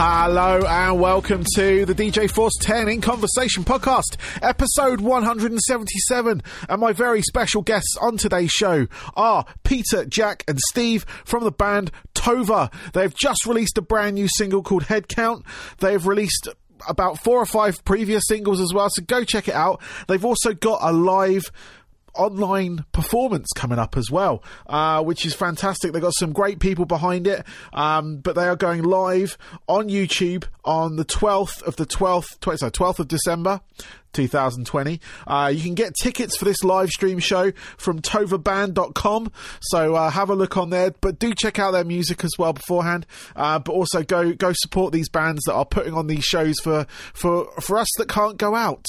Hello and welcome to the DJ Force 10 In Conversation podcast, episode 177, and my very special guests on today's show are Peter, Jack and Steve from the band Tova. They've just released a brand new single called Headcount. They've released about 4 or 5 previous singles as well, so go check it out. They've also got a live online performance coming up as well, which is fantastic. They've got some great people behind it, but they are going live on YouTube on the 12th of December 2020. You can get tickets for this live stream show from Toverband.com, so have a look on there, but do check out their music as well beforehand, but also go support these bands that are putting on these shows for us that can't go out.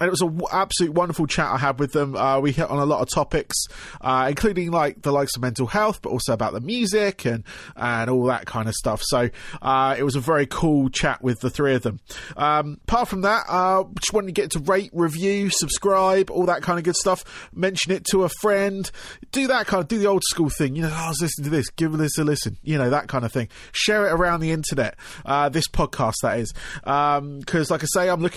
And it was an absolute wonderful chat I had with them. We hit on a lot of topics, including like the likes of mental health, but also about the music and all that kind of stuff. So it was a very cool chat with the three of them. Apart from that, just when you get to rate, review, subscribe, all that kind of good stuff, mention it to a friend, do the old school thing. You know, I was listening to this, give this a listen, you know, that kind of thing. Share it around the internet, this podcast, that is. Because like I say, I'm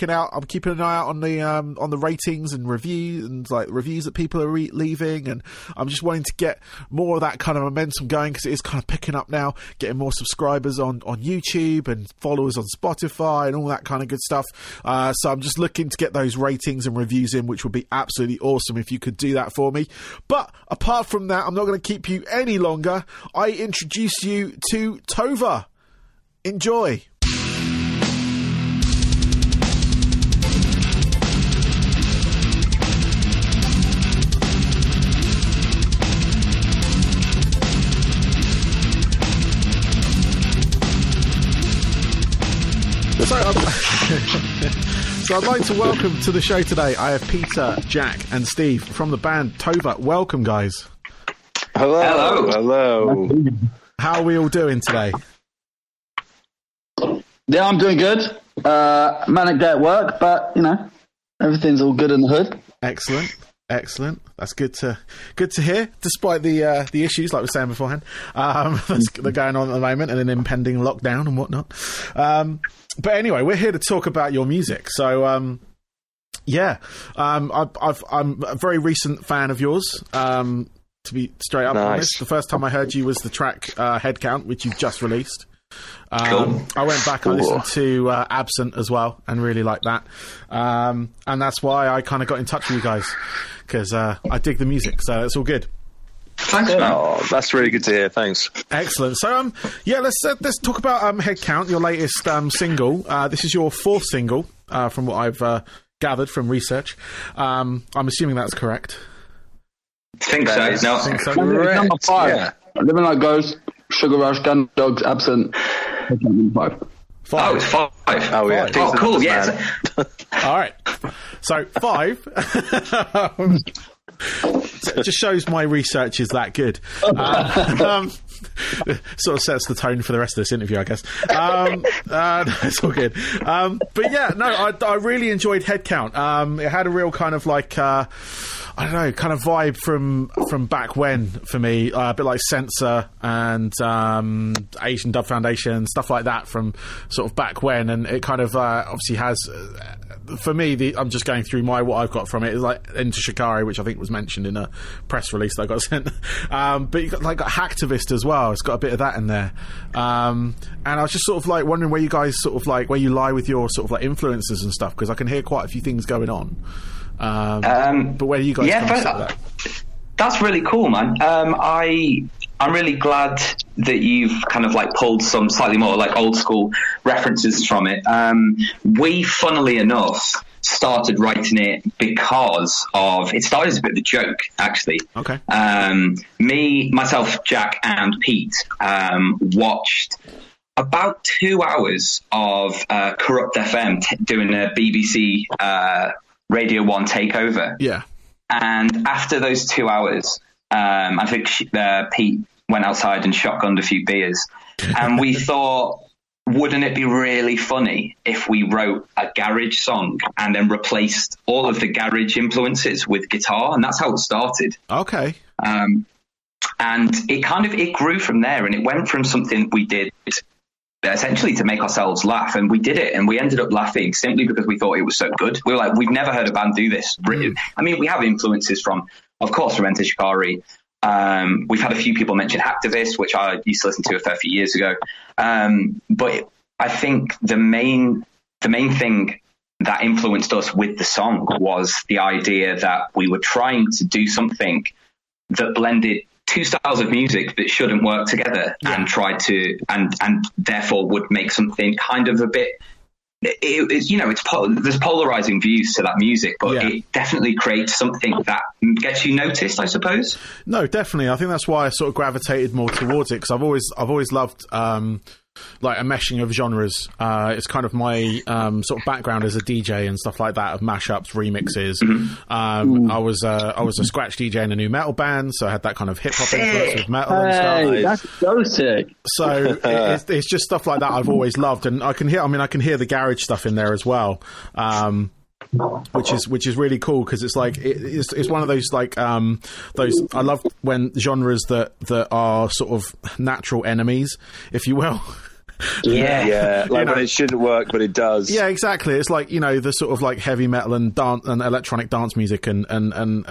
keeping an eye out on the on the ratings and reviews and like reviews that people are leaving, and I'm just wanting to get more of that kind of momentum going, because it is kind of picking up now, getting more subscribers on YouTube and followers on Spotify and all that kind of good stuff, so I'm just looking to get those ratings and reviews in, which would be absolutely awesome if you could do that for me. But apart from that, I'm not going to keep you any longer. I introduce you to Tova. Enjoy. So I'd like to welcome to the show today, I have Peter, Jack and Steve from the band Tova. Welcome, guys. Hello. Hello. How are we all doing today? Yeah, I'm doing good. Manic day at work, but, you know, everything's all good in the hood. Excellent. Excellent. That's good to hear, despite the issues, like we were saying beforehand, they're going on at the moment, and an impending lockdown and whatnot. But anyway, we're here to talk about your music. So, I'm a very recent fan of yours. To be straight up honest, the first time I heard you was the track Headcount, which you've just released. Cool. I went back and listened to Absent as well, and really liked that. And that's why I kind of got in touch with you guys, because I dig the music, so it's all good. Thanks, man. Oh, that's really good to hear. Thanks. Excellent. So, let's talk about Headcount, your latest single. This is your 4th single, from what I've gathered from research. I'm assuming that's correct. I think so. Number 5. Yeah. Living Like Ghosts, Sugar Rush, Gun Dogs, Absent. 5. Oh, it's 5. Oh, yeah. 5. Oh, cool. Yes. All right. So 5. So it just shows my research is that good. Sort of sets the tone for the rest of this interview, I guess. It's all good. But yeah, no, I really enjoyed Headcount. It had a real kind of like I don't know, kind of vibe from back when for me, a bit like Censor and Asian Dub Foundation, stuff like that from sort of back when. And it kind of obviously has. For me, I'm just going through what I've got from it. It's like Enter Shikari, which I think was mentioned in a press release that I got sent. But you've got, got Hacktivist as well. It's got a bit of that in there. And I was just sort of like wondering where you guys sort of like where you lie with your sort of like influences and stuff, because I can hear quite a few things going on. But where do you guys come to that? That's really cool, man. I'm really glad that you've kind of like pulled some slightly more like old school references from it. We, funnily enough, started writing it because of it started as a bit of a joke, actually. Okay. Me, myself, Jack, and Pete watched about 2 hours of Corrupt FM doing a BBC Radio 1 takeover. Yeah. And after those 2 hours, I think Pete went outside and shotgunned a few beers, and we thought, wouldn't it be really funny if we wrote a garage song and then replaced all of the garage influences with guitar? And that's how it started. Okay. And it grew from there, and it went from something we did essentially to make ourselves laugh, and we did it, and we ended up laughing simply because we thought it was so good. We were like, we've never heard a band do this. I mean, we have influences from, of course, from Enter Shikari. We've had a few people mention Hacktivist, which I used to listen to a fair few years ago. But I think the main thing that influenced us with the song was the idea that we were trying to do something that blended two styles of music that shouldn't work together, and tried to, and therefore would make something kind of a bit, there's polarizing views to that music, but it definitely creates something that gets you noticed, I suppose. No, definitely. I think that's why I sort of gravitated more towards it, because I've always loved like a meshing of genres. It's kind of my sort of background as a DJ and stuff like that, of mashups, remixes. I was a scratch DJ in a new metal band, so I had that kind of hip hop influence with metal and stuff. That's so sick. So it's just stuff like that I've always loved, and I can hear the garage stuff in there as well, which is really cool, because it's like it's one of those like those, I love when genres that are sort of natural enemies, if you will. Yeah. Like when it shouldn't work, but it does. Yeah, exactly. It's like, the sort of like heavy metal and dance and electronic dance music and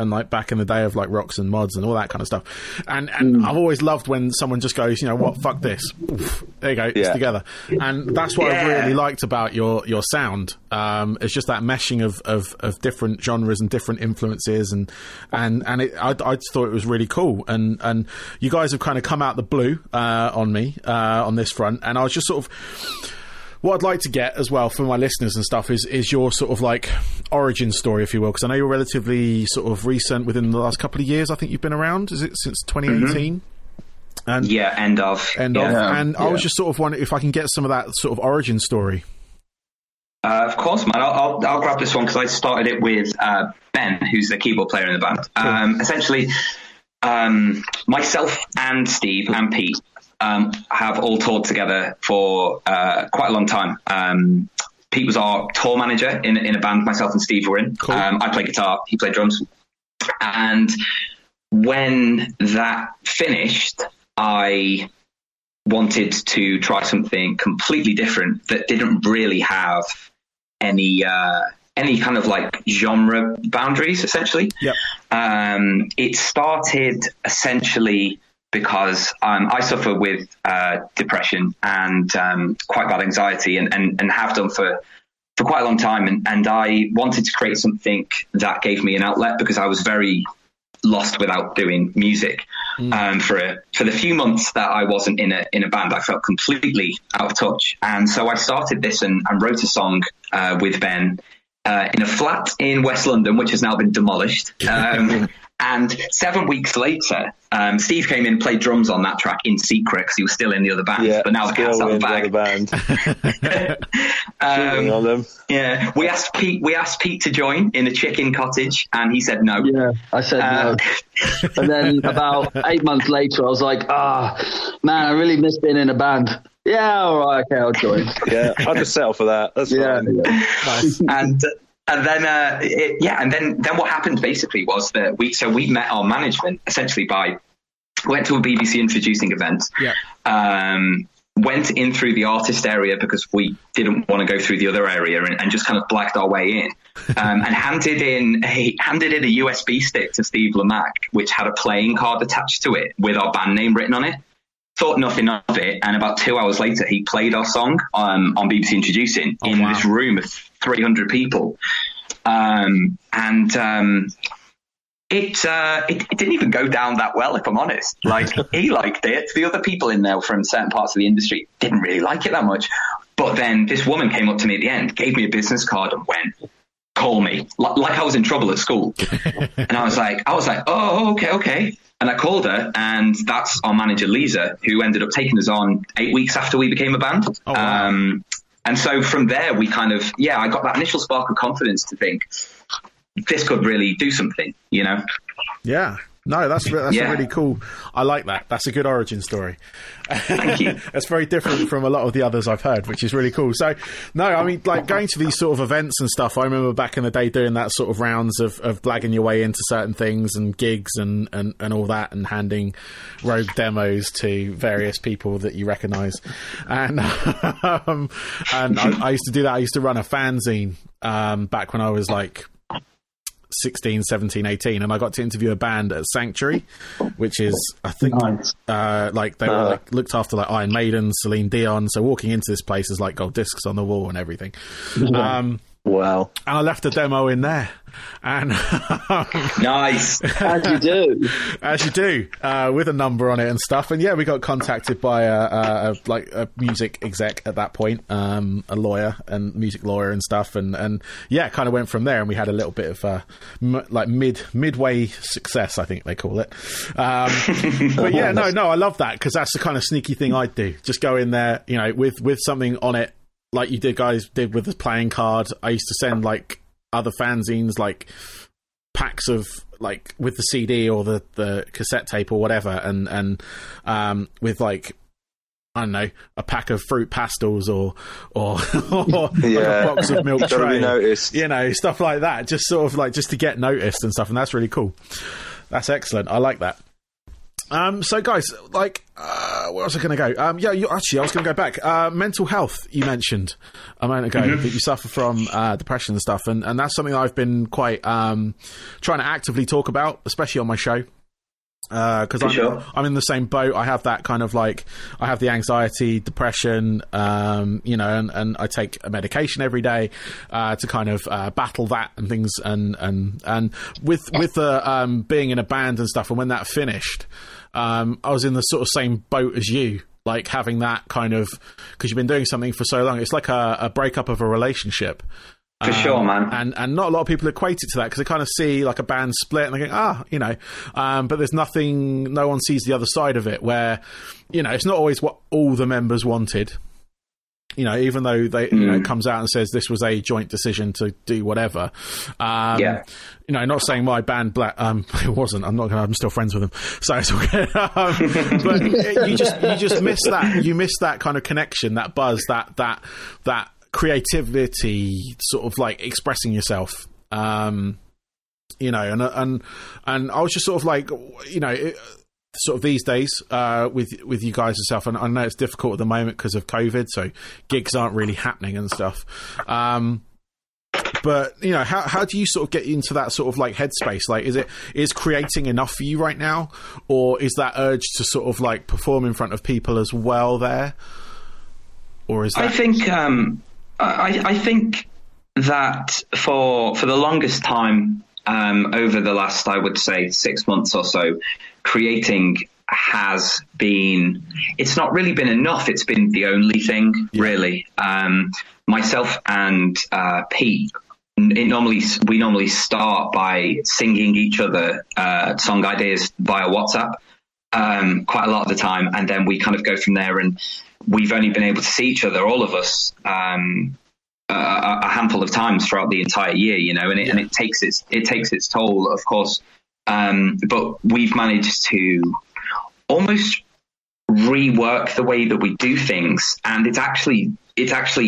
like back in the day of like rocks and mods and all that kind of stuff. And I've always loved when someone just goes, what, fuck this. Oof, there you go, it's together. And that's what I've really liked about your sound. It's just that meshing of different genres and different influences, and it, I just thought it was really cool. And you guys have kind of come out the blue on me on this front, and I was just sort of, what I'd like to get as well for my listeners and stuff is your sort of like origin story, if you will, because I know you're relatively sort of recent within the last couple of years. I think you've been around, is it since 2018? And I was just sort of wondering if I can get some of that sort of origin story. Of course, man. I'll grab this one, because I started it with Ben, who's the keyboard player in the band. Cool. Essentially, myself and Steve and Pete have all toured together for quite a long time. Pete was our tour manager in a band myself and Steve were in. Cool. I played guitar, he played drums. And when that finished, I wanted to try something completely different that didn't really have any kind of like genre boundaries, essentially. Yep. It started essentially because I suffer with depression and quite bad anxiety, and have done for quite a long time. And I wanted to create something that gave me an outlet, because I was very lost without doing music. For the few months that I wasn't in a band, I felt completely out of touch. And so I started this and wrote a song with Ben in a flat in West London, which has now been demolished. And 7 weeks later, Steve came in and played drums on that track in secret, because he was still in the other band, but now the cat's out of the bag. On them. Yeah, we asked Pete to join in the Chicken Cottage, and he said no. Yeah, I said no. And then about 8 months later, I was like, man, I really miss being in a band. Yeah, all right, okay, I'll join. Yeah, I'll just settle for that. That's fine. Yeah. Nice. And then, and then what happened basically was that we met our management essentially by, went to a BBC Introducing event, went in through the artist area because we didn't want to go through the other area, and just kind of blacked our way in, and handed in a USB stick to Steve Lamac, which had a playing card attached to it with our band name written on it. Thought nothing of it, and about 2 hours later, he played our song on BBC Introducing this room of 300 people, it didn't even go down that well, if I'm honest. Like, he liked it. The other people in there from certain parts of the industry didn't really like it that much. But then this woman came up to me at the end, gave me a business card, and went, "Call me," like I was in trouble at school. And I was like, "Oh, okay." And I called her, and that's our manager, Lisa, who ended up taking us on 8 weeks after we became a band. Oh, wow. And so from there, we kind of, I got that initial spark of confidence to think this could really do something, you know? Yeah. No, that's a really cool. I like that. That's a good origin story. Thank you. That's very different from a lot of the others I've heard, which is really cool. So, no, I mean, like going to these sort of events and stuff. I remember back in the day doing that sort of rounds of blagging your way into certain things and gigs and all that, and handing rogue demos to various people that you recognise. And I used to do that. I used to run a fanzine back when I was like 16, 17, 18, and I got to interview a band at Sanctuary, which is, I think, like they were like looked after like Iron Maiden, Celine Dion. So walking into this place is like gold discs on the wall and everything. Wow. And I left a demo in there. And nice. As you do with a number on it and stuff. And yeah, we got contacted by a music exec at that point, a music lawyer and stuff, and yeah, kind of went from there. And we had a little bit of midway success, I think they call it. But yeah, no, I love that, because that's the kind of sneaky thing I'd do. Just go in there, you know, with something on it, like you guys did with the playing card. I used to send like other fanzines like packs of like with the CD or the cassette tape or whatever, and with like, I don't know, a pack of fruit pastels or like a box of milk tray, you know, stuff like that, just sort of like just to get noticed and stuff. And that's really cool. That's excellent. I like that. So guys, like, where was I going to go? I was going to go back. Mental health, you mentioned a moment ago that you suffer from depression and stuff, and that's something I've been quite trying to actively talk about, especially on my show, because I'm in the same boat. I have that kind of like, I have the anxiety, depression, you know, and I take a medication every day to kind of battle that and things, and with the being in a band and stuff, and when that finished, I was in the sort of same boat as you, like having that kind of, because you've been doing something for so long, it's like a breakup of a relationship. For sure, man. And not a lot of people equate it to that, because they kind of see like a band split and they go, you know, but there's nothing, no one sees the other side of it, where, you know, it's not always what all the members wanted, you know, even though they, you know, it comes out and says this was a joint decision to do whatever. You know, not saying my band it wasn't. I'm still friends with them, so it's okay. But you just miss that. You miss that kind of connection, that buzz, that creativity, sort of like expressing yourself, you know, and I was just sort of like, you know, sort of these days with you guys and stuff, and I know it's difficult at the moment because of COVID, so gigs aren't really happening and stuff, but you know, how do you sort of get into that sort of like headspace? Like, is creating enough for you right now, or is that urge to sort of like perform in front of people as well there, or is that... I think that for the longest time, over the last, I would say, 6 months or so, creating has been, it's not really been enough. It's been the only thing, really. Myself and Pete, we normally start by singing each other song ideas via WhatsApp quite a lot of the time, and then we kind of go from there. And we've only been able to see each other, all of us, a handful of times throughout the entire year, you know, and it takes its toll, of course. But we've managed to almost rework the way that we do things, and it's actually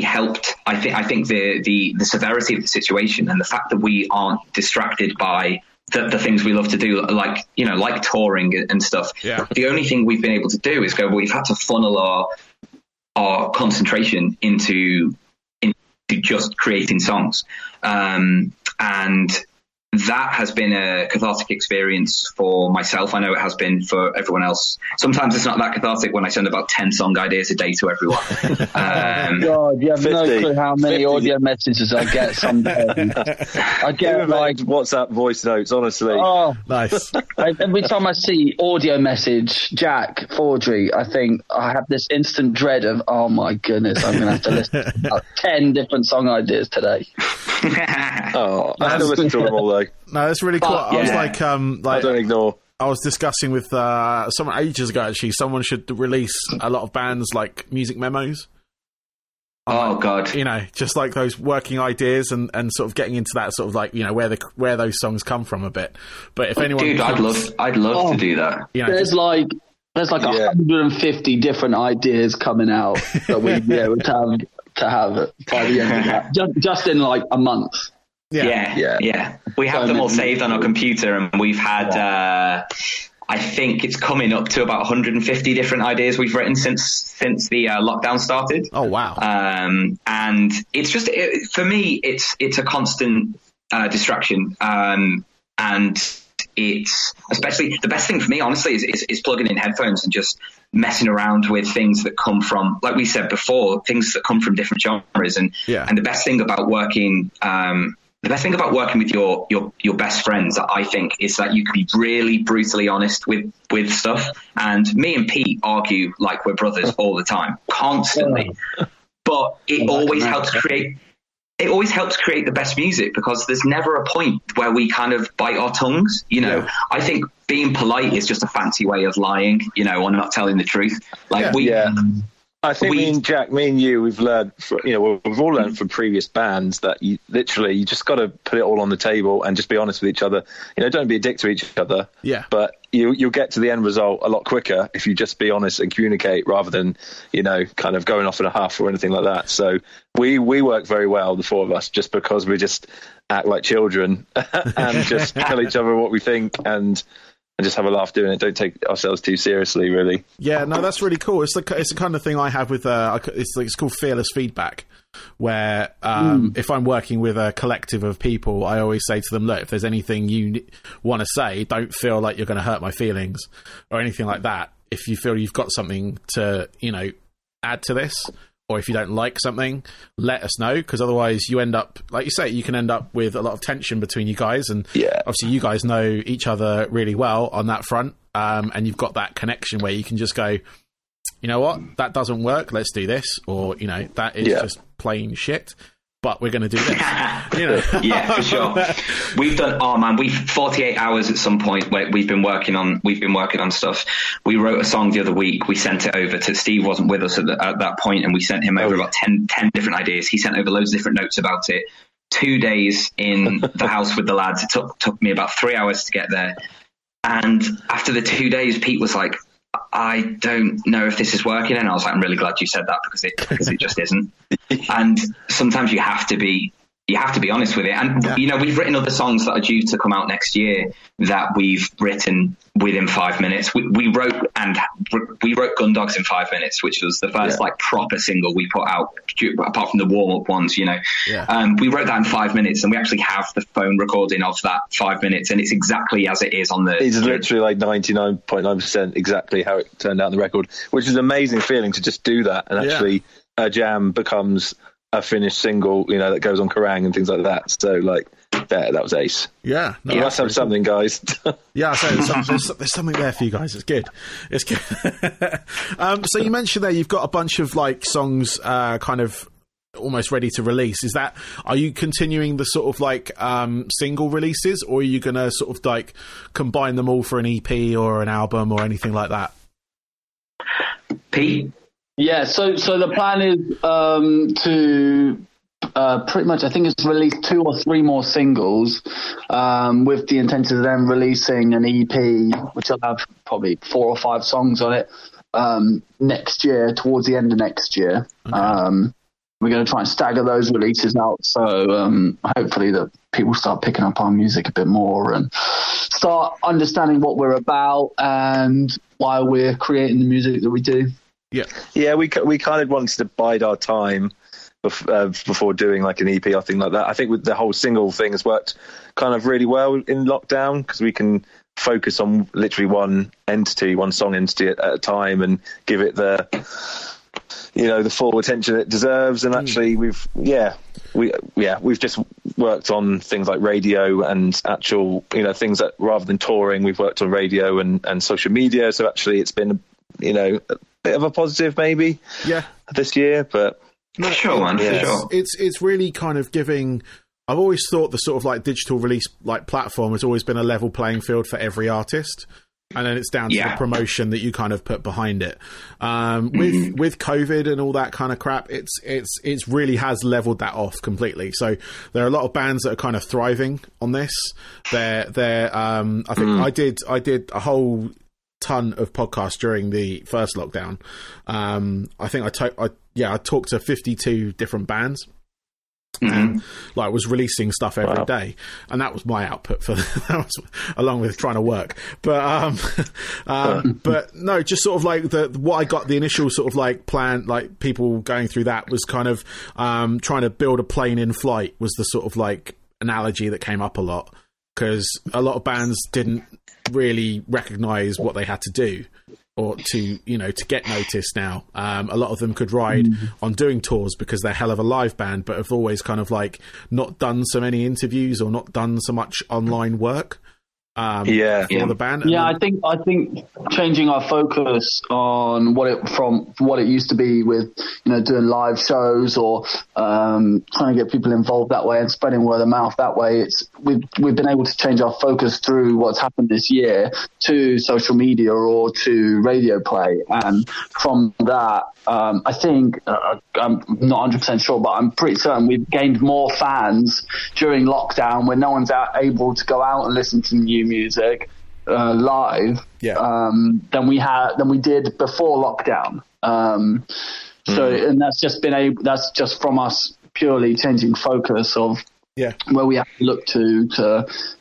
helped. I think the severity of the situation and the fact that we aren't distracted by the things we love to do, like, you know, like touring and stuff. Yeah. The only thing we've been able to do is go, we've had to funnel our concentration into just creating songs. And that has been a cathartic experience for myself. I know it has been for everyone else. Sometimes it's not that cathartic when I send about 10 song ideas a day to everyone. God, you have 50, no clue how many 50. Audio messages I get sometimes. I get like WhatsApp voice notes, honestly. Oh, nice. Every time I see audio message, Jack Fordry, I think I have this instant dread of, oh my goodness, I'm going to have to listen to about 10 different song ideas today. Oh, I had to listen to them all though. No, that's really cool. I was like I don't ignore. I was discussing with someone ages ago, actually. Someone should release a lot of bands like music memos. Oh, God. You know, just like those working ideas and sort of getting into that sort of like, you know, where those songs come from a bit. But if anyone... Dude, becomes, I'd love to do that. You know, there's like 150 different ideas coming out that we'd be able to have by the end of that. Just in like a month. Yeah. We have them all saved on our computer, and we've had... I think it's coming up to about 150 different ideas we've written since the lockdown started. Oh, wow. And it's just, for me, it's a constant distraction. And it's especially the best thing for me, honestly, is plugging in headphones and just messing around with things that come from, like we said before, things that come from different genres. And the best thing about working... The best thing about working with your best friends, I think, is that you can be really brutally honest with stuff. And me and Pete argue like we're brothers all the time, constantly. But it always helps create the best music, because there's never a point where we kind of bite our tongues. You know, I think being polite is just a fancy way of lying, you know, or not telling the truth. Like I think me and Jack, me and you, we've learned, we've all learned from previous bands that you just got to put it all on the table and just be honest with each other. You know, don't be a dick to each other. Yeah. But you'll get to the end result a lot quicker if you just be honest and communicate, rather than, you know, kind of going off in a huff or anything like that. So we work very well, the four of us, just because we just act like children and just tell each other what we think and just have a laugh doing it. Don't take ourselves too seriously, really. Yeah, no, that's really cool. It's the kind of thing I have with it's called fearless feedback, where if I'm working with a collective of people, I always say to them, look, if there's anything you want to say, don't feel like you're going to hurt my feelings or anything like that. If you feel you've got something to, you know, add to this, or if you don't like something, let us know, because otherwise you end up, like you say, you can end up with a lot of tension between you guys. And obviously you guys know each other really well on that front, and you've got that connection where you can just go, you know what, that doesn't work, let's do this, or, you know, that is just plain shit, but we're going to do this. You know? Yeah, for sure. We've done, we've 48 hours at some point where we've been working on stuff. We wrote a song the other week. We sent it over to, Steve wasn't with us at that point, and we sent him over about 10 different ideas. He sent over loads of different notes about it. 2 days in the house with the lads. It took me about 3 hours to get there. And after the 2 days, Pete was like, I don't know if this is working. And I was like, I'm really glad you said that, because it just isn't. And sometimes you have to be honest with it. And, you know, we've written other songs that are due to come out next year that we've written within 5 minutes. We wrote Gun Dogs in 5 minutes, which was the first like proper single we put out, apart from the warm up ones, you know. Yeah. We wrote that in 5 minutes, and we actually have the phone recording of that 5 minutes, and it's exactly as it is on the. It's literally like 99.9% exactly how it turned out on the record, which is an amazing feeling to just do that, and actually a jam becomes a finished single, you know, that goes on Kerrang and things like that. So, like, that was ace. Yeah. No, you must have something, guys. Yeah, so there's something there for you guys. It's good. It's good. So you mentioned there you've got a bunch of, like, songs kind of almost ready to release. Are you continuing the sort of, like, single releases, or are you going to sort of, like, combine them all for an EP or an album or anything like that? Pete? Yeah, so the plan is to pretty much, I think it's release 2 or 3 more singles, with the intention of then releasing an EP, which will have probably 4 or 5 songs on it, next year, towards the end of next year. Okay. We're going to try and stagger those releases out, so hopefully that people start picking up our music a bit more and start understanding what we're about and why we're creating the music that we do. Yeah, we kind of wanted to bide our time before doing like an EP or thing like that. I think with the whole single thing has worked kind of really well in lockdown, because we can focus on literally one song entity at a time and give it the, you know, the full attention it deserves. And actually we've just worked on things like radio and actual, you know, things that rather than touring, we've worked on radio and social media. So actually it's been, you know, bit of a positive maybe this year, but not sure, man. It's really kind of giving, I've always thought the sort of like digital release like platform has always been a level playing field for every artist, And then it's down to the promotion that you kind of put behind it. With COVID and all that kind of crap, it's really has leveled that off completely. So there are a lot of bands that are kind of thriving on this. I think I did a whole ton of podcasts during the first lockdown. I think I talked to 52 different bands. And like was releasing stuff every day, and that was my output for that was, along with trying to work. But but no, just sort of like what I got the initial sort of like plan, like people going through that was kind of trying to build a plane in flight was the sort of like analogy that came up a lot, because a lot of bands didn't really recognize what they had to do or to, you know, to get noticed now. A lot of them could ride on doing tours because they're hell of a live band, but have always kind of like not done so many interviews or not done so much online work for the band. Yeah, I think changing our focus on what it used to be with, you know, doing live shows or trying to get people involved that way and spreading word of mouth that way. We've been able to change our focus through what's happened this year to social media or to radio play, and from that, I think I'm not 100% sure, but I'm pretty certain we've gained more fans during lockdown when no one's able to go out and listen to new music live than we did before lockdown. So and that's just from us purely changing focus of where we have to look to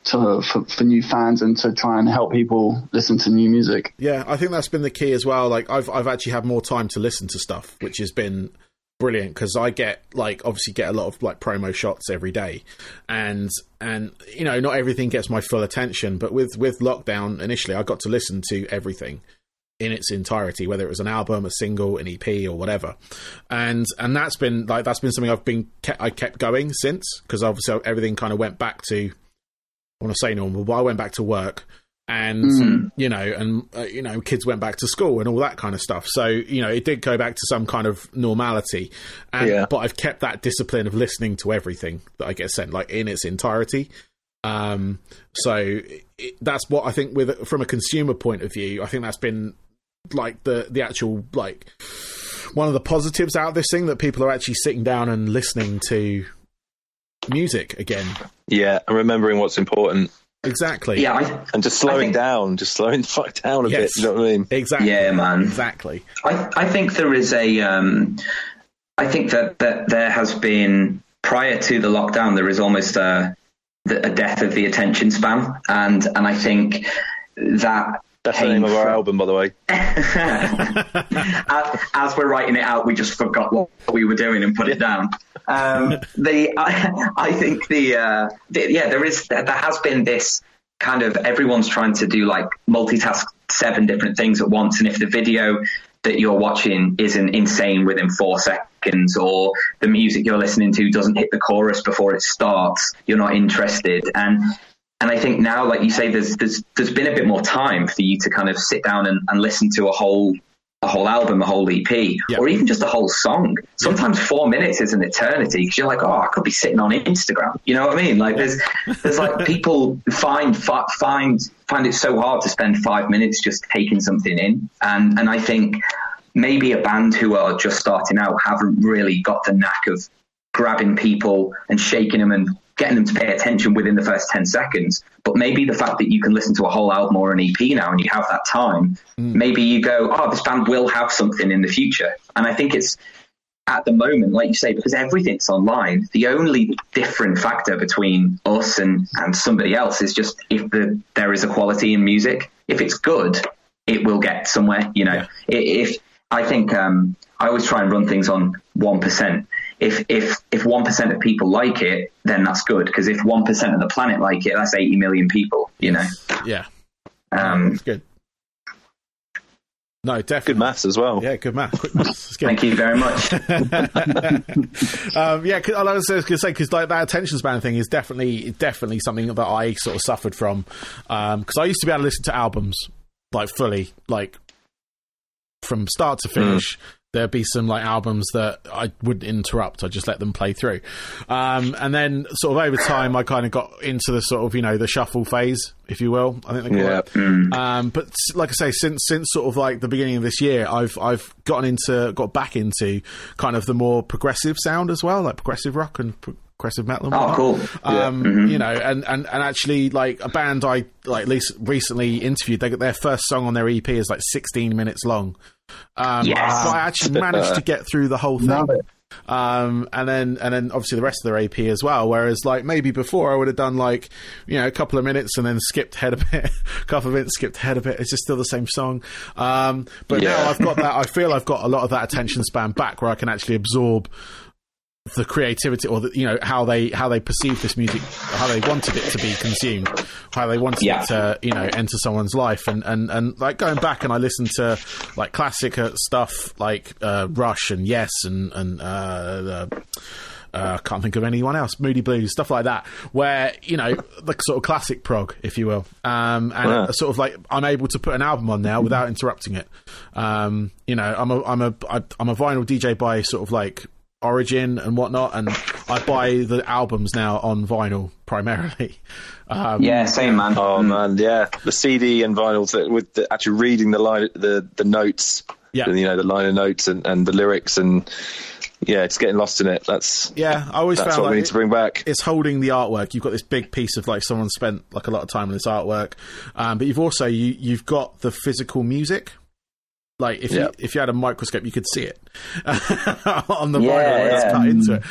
for new fans and to try and help people listen to new music. Yeah, I think that's been the key as well. Like I've actually had more time to listen to stuff, which has been brilliant, because I get a lot of like promo shots every day, and you know, not everything gets my full attention, but with lockdown initially I got to listen to everything in its entirety, whether it was an album, a single, an EP or whatever, and that's been something I kept going since, because obviously everything kind of went back to, I want to say normal, but I went back to work. And, you know, kids went back to school and all that kind of stuff. So, you know, it did go back to some kind of normality. But I've kept that discipline of listening to everything that I get sent, like in its entirety. So that's what I think from a consumer point of view, I think that's been like the actual, like one of the positives out of this thing, that people are actually sitting down and listening to music again. Yeah. And remembering what's important. Exactly. Yeah, and just slowing the fuck down a bit. You know what I mean? Exactly. Yeah, man. Exactly. I think there is a. I think that there has been, prior to the lockdown, there is almost a death of the attention span, and I think that. That's the name of our album, by the way. as we're writing it out, we just forgot what we were doing and put it down. There has been this kind of, everyone's trying to do like multitask 7 different things at once, and if the video that you're watching isn't insane within 4 seconds, or the music you're listening to doesn't hit the chorus before it starts, you're not interested. And I think now, like you say, there's been a bit more time for you to kind of sit down and listen to a whole album, a whole EP, or even just a whole song. Sometimes 4 minutes is an eternity, because you're like, oh, I could be sitting on Instagram. You know what I mean? Like there's like people find it so hard to spend 5 minutes just taking something in. And I think maybe a band who are just starting out haven't really got the knack of grabbing people and shaking them and getting them to pay attention within the first 10 seconds. But maybe the fact that you can listen to a whole album or an EP now and you have that time, maybe you go, oh, this band will have something in the future. And I think it's at the moment, like you say, because everything's online, the only different factor between us and somebody else is just if there is a quality in music. If it's good, it will get somewhere, you know. If I think I always try and run things on 1%. If 1% of people like it, then that's good, because if 1% of the planet like it, that's 80 million people, you know. Yeah. That's good. No, definitely. Good maths as well. Yeah, good maths. Quick maths. Thank you very much. Yeah, cause I was going to say, because like, that attention span thing is definitely something that I sort of suffered from, because I used to be able to listen to albums like fully, like from start to finish, there'd be some like albums that I wouldn't interrupt. I just let them play through. And then sort of over time, I kind of got into the sort of, you know, the shuffle phase, if you will. I think they call it. But like I say, since sort of like the beginning of this year, I've got back into kind of the more progressive sound as well, like progressive rock and progressive metal and whatnot. You know, and actually like a band I like recently interviewed, they got their first song on their EP is like 16 minutes long. But I actually managed to get through the whole thing. And then obviously the rest of their AP as well, whereas like maybe before I would have done like, you know, a couple of minutes and then skipped ahead a bit, a couple of minutes, skipped ahead a bit. It's just still the same song. Now I've got that, I feel I've got a lot of that attention span back where I can actually absorb the creativity or the, you know, how they perceive this music, how they wanted it to be consumed, how they wanted it to, you know, enter someone's life. And like going back and I listened to like classic stuff like Rush and Yes and I can't think of anyone else, Moody Blues, stuff like that, where, you know, the sort of classic prog, if you will. Sort of like I'm able to put an album on now without interrupting it. You know, I'm a vinyl DJ by sort of like origin and whatnot, and I buy the albums now on vinyl primarily. Same man. The CD and vinyls with the, actually reading the line, the notes, you know, the liner notes and the lyrics, and it's getting lost in it. That's what we need to bring back. It's holding the artwork. You've got this big piece of like someone spent like a lot of time on this artwork, but you've also you've got the physical music. Like if you had a microscope, you could see it on the vinyl when it's cut into it.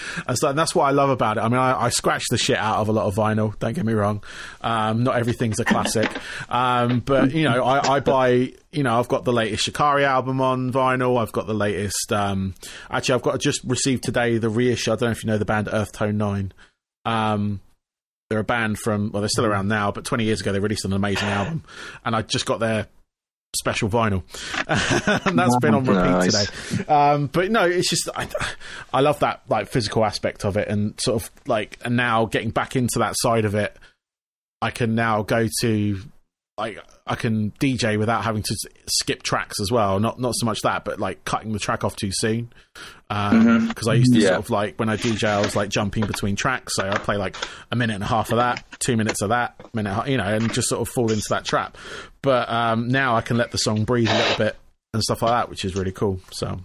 And that's what I love about it. I mean, I scratch the shit out of a lot of vinyl. Don't get me wrong. Not everything's a classic. But, you know, I buy... You know, I've got the latest Shikari album on vinyl. I've got the latest... I just received today the reissue. I don't know if you know the band Earth Tone 9. They're a band from... Well, they're still around now, but 20 years ago they released an amazing album. And I just got their... special vinyl and that's been on repeat today. But no, it's just I love that like physical aspect of it, and sort of like, and now getting back into that side of it, I can now go to like I can DJ without having to skip tracks as well. Not so much that, but like cutting the track off too soon. Because I used to sort of like when I DJ, I was like jumping between tracks, so I play like a minute and a half of that, 2 minutes of that, minute, you know, and just sort of fall into that trap. But now I can let the song breathe a little bit and stuff like that, which is really cool. So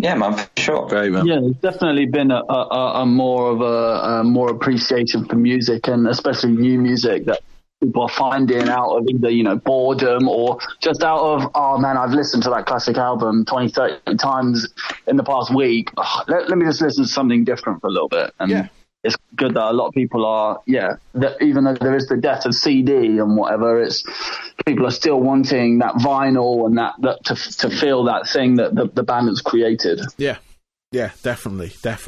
yeah, man, for sure. Very well. Yeah, there's definitely been a more of a more appreciation for music, and especially new music that people are finding out of either, you know, boredom or just out of, oh man, I've listened to that classic album 20, 30 times in the past week. Let me just listen to something different for a little bit. And it's good that a lot of people are, that even though there is the death of CD and whatever, it's people are still wanting that vinyl and that to feel that thing that the band has created. Yeah. Yeah, definitely.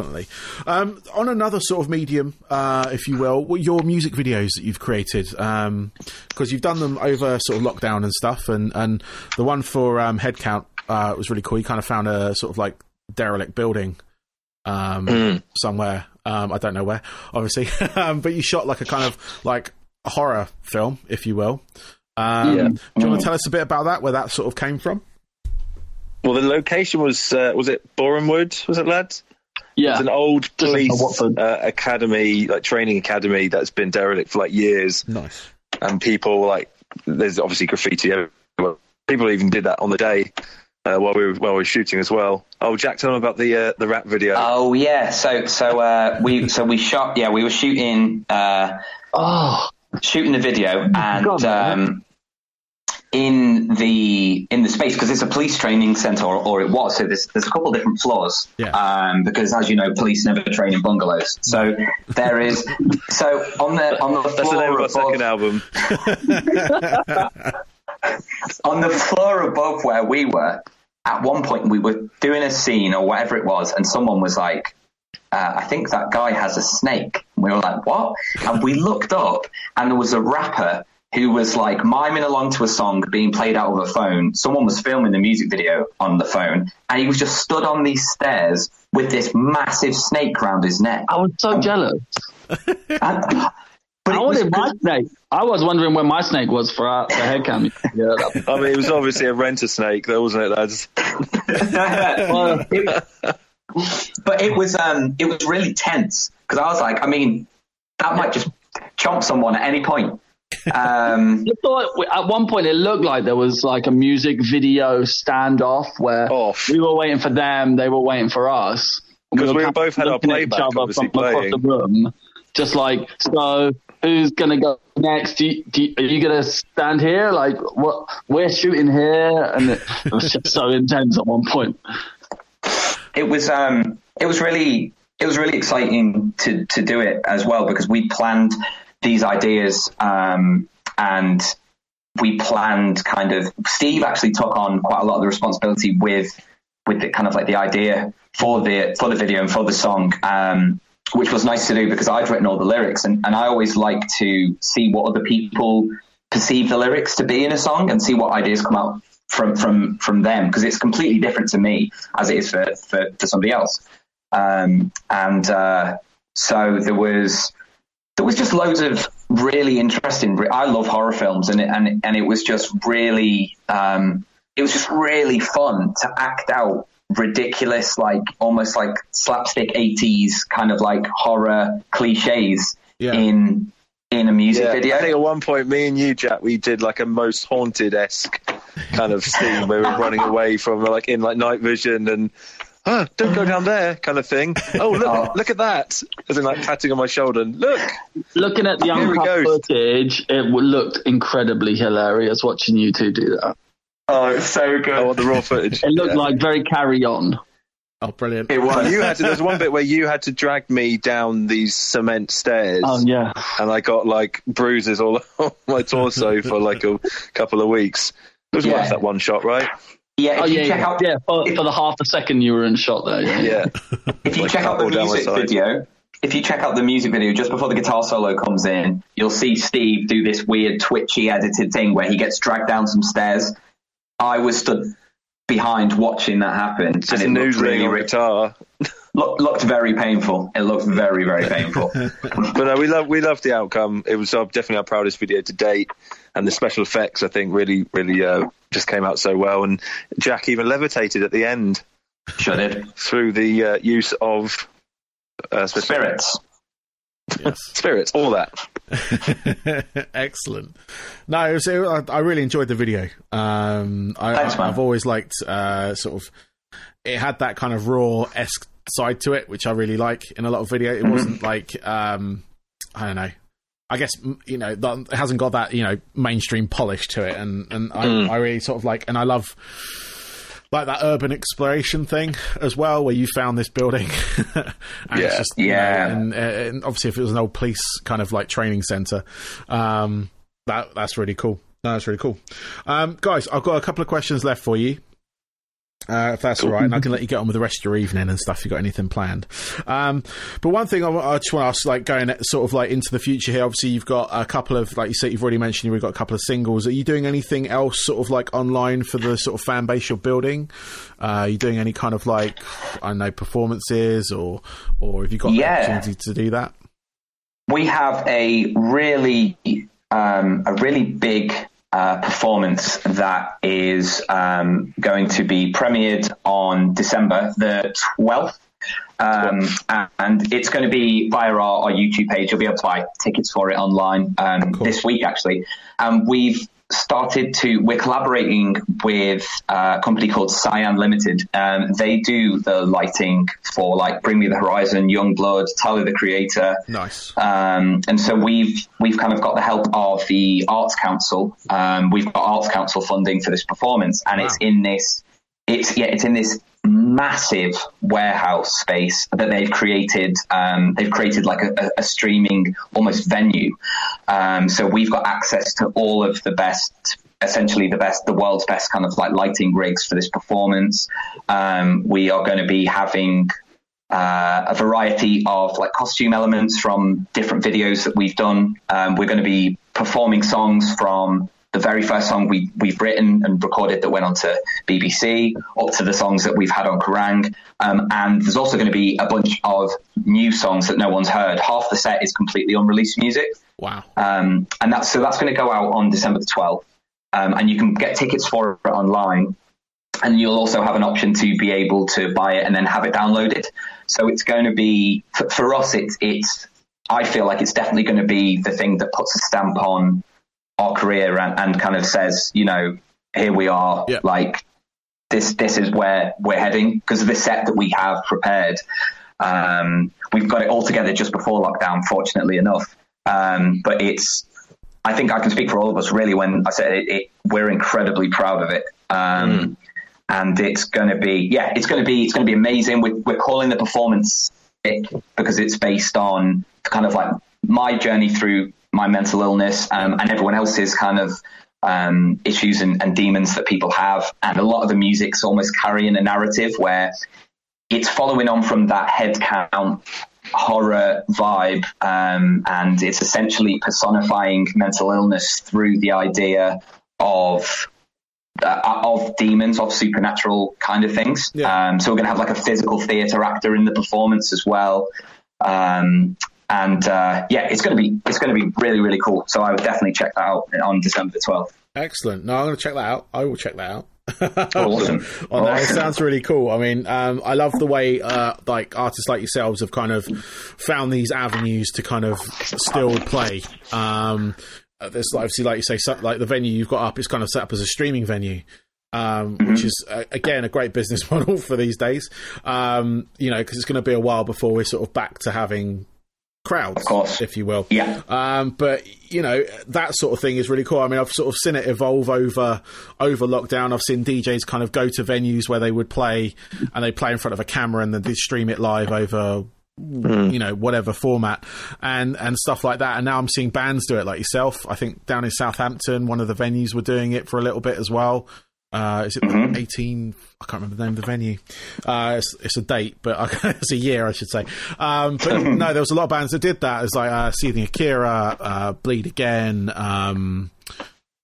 On another sort of medium, if you will, your music videos that you've created, because you've done them over sort of lockdown and stuff, and the one for Headcount was really cool. You kind of found a sort of like derelict building somewhere. I don't know where, obviously. But you shot like a kind of like a horror film, if you will. Do you want to tell us a bit about that, where that sort of came from? Well, the location was it Borehamwood? Was it, lads? Yeah, it's an old police academy, like training academy, that's been derelict for like years. Nice. And people like, there's obviously graffiti everywhere. People even did that on the day while we were shooting as well. Oh, Jack, tell them about the rap video. Oh yeah, so we shot. Yeah, we were shooting the video, and God, in the space, because it's a police training centre, or it was, so there's a couple of different floors, because as you know, police never train in bungalows, so there is, so on the floor, that's the name of our second album. On the floor above where we were, at one point we were doing a scene or whatever it was, and someone was like, I think that guy has a snake, and we were like, what? And we looked up, and there was a rapper who was like miming along to a song being played out of a phone. Someone was filming the music video on the phone, and he was just stood on these stairs with this massive snake round his neck. I was so jealous. But I wanted my snake. I was wondering where my snake was for the Headcount. Yeah. I mean, it was obviously a renter snake, though, wasn't it, lads? Well, it was really tense because I was like, I mean, that might just chomp someone at any point. I thought at one point it looked like there was like a music video standoff where we were waiting for them, they were waiting for us. Because we both had our playback, obviously, playing. Across the room, just like, so who's going to go next? Are you going to stand here? Like, what? We're shooting here. And it was just so intense at one point. It was really exciting to do it as well, because we planned these ideas and we planned kind of, Steve actually took on quite a lot of the responsibility with the, kind of like the idea for the video and for the song, which was nice to do because I'd written all the lyrics and I always like to see what other people perceive the lyrics to be in a song and see what ideas come out from them, because it's completely different to me as it is for somebody else. So there was just loads of really interesting, I love horror films and it was just really, it was just really fun to act out ridiculous, like almost like slapstick 80s kind of like horror cliches in a music video. I think at one point, me and you, Jack, we did like a Most Haunted-esque kind of scene where we were running away from like in like night vision and don't go down there kind of thing. Oh, look at that. As in like patting on my shoulder and looking at the uncut footage, it looked incredibly hilarious watching you two do that. Oh, it's so good. Oh, the raw footage. It looked like very Carry On. Oh, brilliant. It was. There's one bit where you had to drag me down these cement stairs. Oh, yeah. And I got like bruises all on my torso for like a couple of weeks. It was worth that one shot, right? Yeah, for the half a second you were in shot there. Yeah. If you like check out the music video, just before the guitar solo comes in, you'll see Steve do this weird twitchy edited thing where he gets dragged down some stairs. I was stood behind watching that happen. Just and it looked really guitar. Looked very painful. It looked very, very painful. But no, we love the outcome. It was definitely our proudest video to date. And the special effects, I think, really just came out so well. And Jack even levitated at the end. Sure did. Through the use of spirits. Yes. Spirits, all that. Excellent. No, I really enjoyed the video. Thanks, man. I've always liked sort of... It had that kind of raw-esque side to it, which I really like in a lot of video. It wasn't like... I don't know. I guess, you know, it hasn't got that, you know, mainstream polish to it. And I really sort of like, and I love like that urban exploration thing as well, where you found this building. And obviously if it was an old police kind of like training center, that's really cool. No, that's really cool. Guys, I've got a couple of questions left for you. If that's all right, and I can let you get on with the rest of your evening and stuff if you've got anything planned. But one thing I just want to ask, like going sort of like into the future here, obviously you've got a couple of, like you said, you've already mentioned you've got a couple of singles. Are you doing anything else sort of like online for the sort of fan base you're building? Are you doing any kind of like, I don't know, performances or have you got the opportunity to do that? We have a really big... performance that is going to be premiered on December the 12th, and it's going to be via our YouTube page. You'll be able to buy tickets for it online this week, actually. We're collaborating with a company called Cyan Limited. They do the lighting for like Bring Me The Horizon, Youngblood, Tyler the Creator. Nice. And so we've kind of got the help of the Arts Council. We've got Arts Council funding for this performance, and it's in this massive warehouse space that they've created. They've created like a streaming almost venue. So we've got access to all of the best, essentially the world's best kind of like lighting rigs for this performance. We are going to be having a variety of like costume elements from different videos that we've done. We're going to be performing songs from the very first song we've written and recorded that went on to BBC, up to the songs that we've had on Kerrang. And there's also going to be a bunch of new songs that no one's heard. Half the set is completely unreleased music. Wow. And that's going to go out on December the 12th. And you can get tickets for it online. And you'll also have an option to be able to buy it and then have it downloaded. So it's going to be, for us, it's I feel like it's definitely going to be the thing that puts a stamp on our career and kind of says, you know, here we are, yeah. Like, this is where we're heading, because of the set that we have prepared. We've got it all together just before lockdown, fortunately enough. But it's, I think I can speak for all of us really when I say it, we're incredibly proud of it. And it's going to be, yeah, it's going to be amazing. We're calling the performance it because it's based on kind of like my journey through my mental illness, and everyone else's kind of issues and demons that people have. And a lot of the music's almost carrying a narrative where it's following on from that Headcount horror vibe. And it's essentially personifying mental illness through the idea of demons, of supernatural kind of things. Yeah. So we're going to have like a physical theatre actor in the performance as well. And it's going to be really, really cool. So I would definitely check that out on December the 12th. Excellent. No, I'm going to check that out. I will check that out. Awesome. Oh, that sounds really cool. I mean, I love the way like artists like yourselves have kind of found these avenues to kind of still play. There's obviously, like you say, like the venue you've got up is kind of set up as a streaming venue, which is again a great business model for these days. You know, because it's going to be a while before we're sort of back to having crowds, of course, if you will. Yeah. But you know, that sort of thing is really cool. I mean, I've sort of seen it evolve over lockdown. I've seen DJs kind of go to venues where they would play, and they play in front of a camera, and then they stream it live over, you know, whatever format and stuff like that. And now I'm seeing bands do it, like yourself. I think down in Southampton, one of the venues were doing it for a little bit as well. Is it 18? I can't remember the name of the venue. It's a date, but it's a year, I should say. But no, there was a lot of bands that did that. It's like Seething Akira, Bleed Again,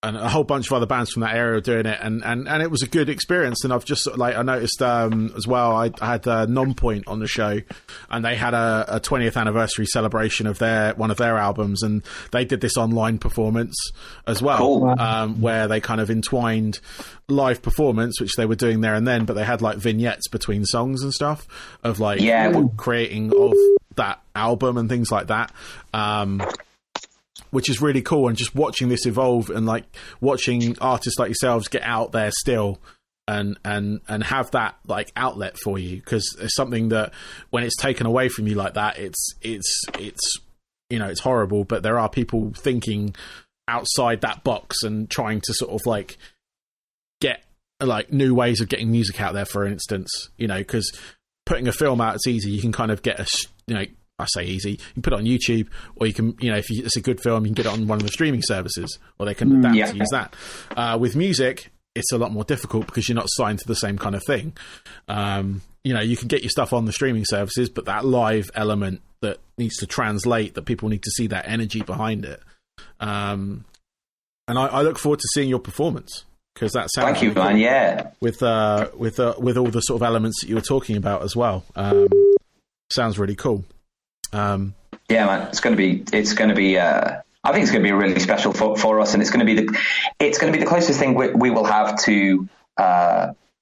and a whole bunch of other bands from that area were doing it, and it was a good experience. And I've just like I noticed as well. I had Nonpoint on the show, and they had a 20th anniversary celebration of one of their albums, and they did this online performance as well, cool. Where they kind of entwined live performance, which they were doing there and then, but they had like vignettes between songs and stuff of like creating of that album and things like that, which is really cool. And just watching this evolve and like watching artists like yourselves get out there still and have that like outlet for you, because it's something that when it's taken away from you like that, it's you know, it's horrible, but there are people thinking outside that box and trying to sort of like get like new ways of getting music out there, for instance, you know, because putting a film out, it's easy. You can kind of get a, you know, I say easy, you can put it on YouTube, or you can, you know, if it's a good film, you can get it on one of the streaming services, or they can adapt to use that. With music, it's a lot more difficult because you're not signed to the same kind of thing. You know, you can get your stuff on the streaming services, but that live element that needs to translate, that people need to see that energy behind it. And I look forward to seeing your performance, because that sounds thank you, man. Cool. Yeah, with all the sort of elements that you were talking about as well. Sounds really cool. Yeah, man, it's going to be I think it's going to be really special for us, and it's going to be the closest thing we will have to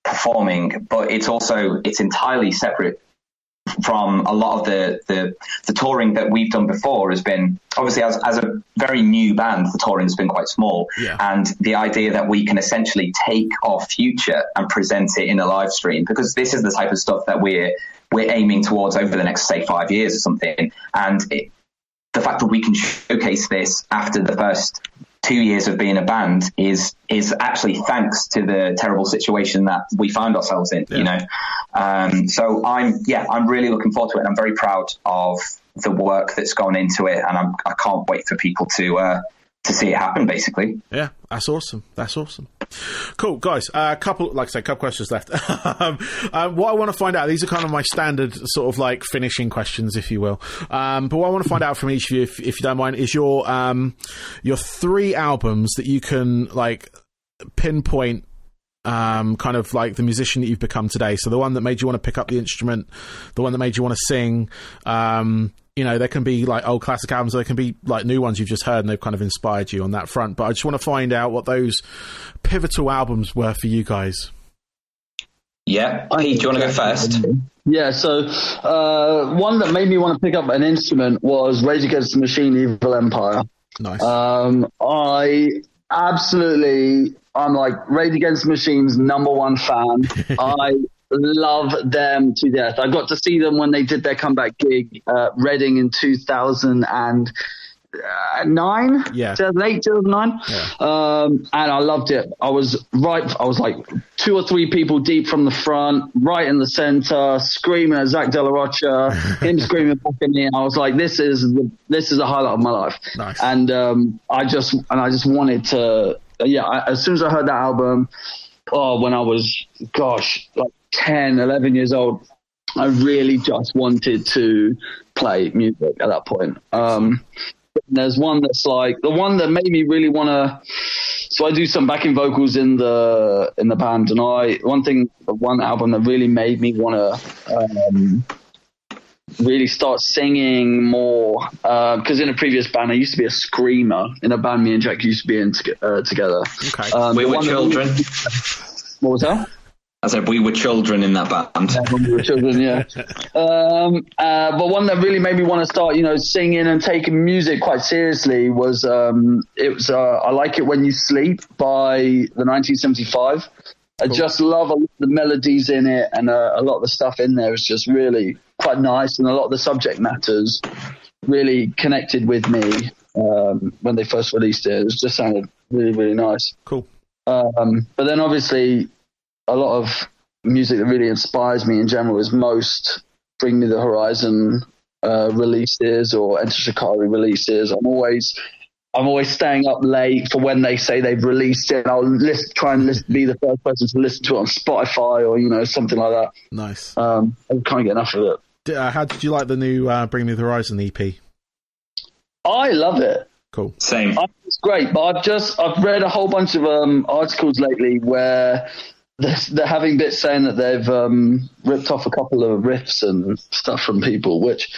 performing, but it's entirely separate from a lot of the touring that we've done before. Has been obviously as a very new band, the touring's been quite small, and the idea that we can essentially take our future and present it in a live stream, because this is the type of stuff that we're aiming towards over the next, say, 5 years or something. And the fact that we can showcase this after the first 2 years of being a band is actually thanks to the terrible situation that we found ourselves in, you know? So I'm really looking forward to it. And I'm very proud of the work that's gone into it. And I can't wait for people to see it happen, basically. Yeah, that's awesome. Cool, guys, a couple questions left. What I want to find out, these are kind of my standard sort of like finishing questions, if you will, but what I want to find out from each of you, if you don't mind, is your three albums that you can like pinpoint kind of like the musician that you've become today. So the one that made you want to pick up the instrument, the one that made you want to sing, you know, there can be like old classic albums, there can be like new ones you've just heard and they've kind of inspired you on that front. But I just want to find out what those pivotal albums were for you guys. Yeah. Pete, do you want to go first? Yeah, so one that made me want to pick up an instrument was Rage Against the Machine, Evil Empire. Nice. I'm like Rage Against the Machine's number one fan. I love them to death. I got to see them when they did their comeback gig at Reading in 2009. Yeah. 2008, 2009. Yeah. And I loved it. I was like two or three people deep from the front, right in the center, screaming at Zach De La Rocha, him screaming back at me. I was like, this is the highlight of my life. Nice. And I just wanted to. Yeah, as soon as I heard that album, when I was, like 10, 11 years old, I really just wanted to play music at that point. There's one that's like, the one that made me really want to, so I do some backing vocals in the band, and one album that really made me want to really start singing more, because in a previous band I used to be a screamer. In a band me and Jack used to be in together. Okay. We were children. What was that? I said we were children in that band. Yeah, we were children, yeah. But one that really made me want to start, singing and taking music quite seriously was I Like It When You Sleep by the 1975. Cool. I just love a lot of the melodies in it, and a lot of the stuff in there is just really quite nice, and a lot of the subject matters really connected with me when they first released it. It just sounded really, really nice. Cool. But then obviously a lot of music that really inspires me in general is most Bring Me The Horizon releases or Enter Shikari releases. I'm always staying up late for when they say they've released it. And I'll be the first person to listen to it on Spotify or, something like that. Nice. I can't get enough of it. How did you like the new Bring Me The Horizon EP? I love it. Cool. Same. It's great, but I've read a whole bunch of articles lately where they're having bits saying that they've ripped off a couple of riffs and stuff from people, which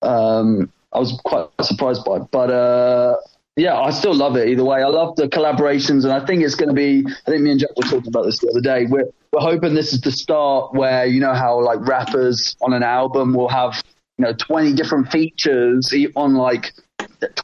I was quite surprised by. But yeah, I still love it either way. I love the collaborations, and I think it's going to be, I think me and Jack were talking about this the other day. We're hoping this is the start where, how like rappers on an album will have, 20 different features on like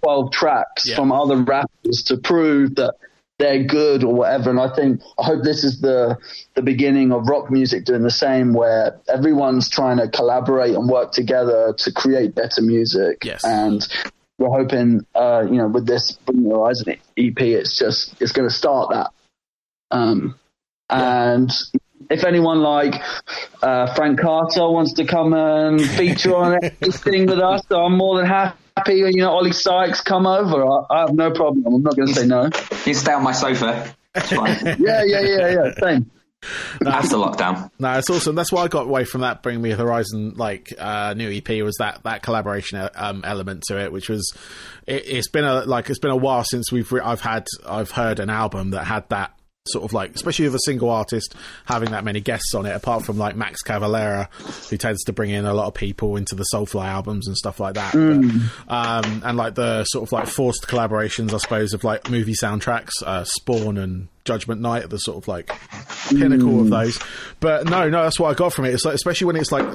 12 tracks from other rappers to prove that they're good or whatever. And I hope this is the beginning of rock music doing the same, where everyone's trying to collaborate and work together to create better music. Yes. And we're hoping, with this Bring Me The Horizon EP, it's going to start that. And if anyone like Frank Carter wants to come and feature on it, sing with us, I'm more than happy. Ollie Sykes, come over. I have no problem. I'm not going to say no. You stay on my sofa. It's fine. yeah. Same. After lockdown. No, it's awesome. That's why I got away from that Bring Me The Horizon new EP, was that collaboration element to it, which was it's been a while since I've heard an album that had that sort of like, especially with a single artist having that many guests on it, apart from like Max Cavalera, who tends to bring in a lot of people into the Soulfly albums and stuff like that. But, and like the sort of like forced collaborations, I suppose, of like movie soundtracks, Spawn and Judgment Night are the sort of like pinnacle of those. But no, that's what I got from it. It's like, especially when it's like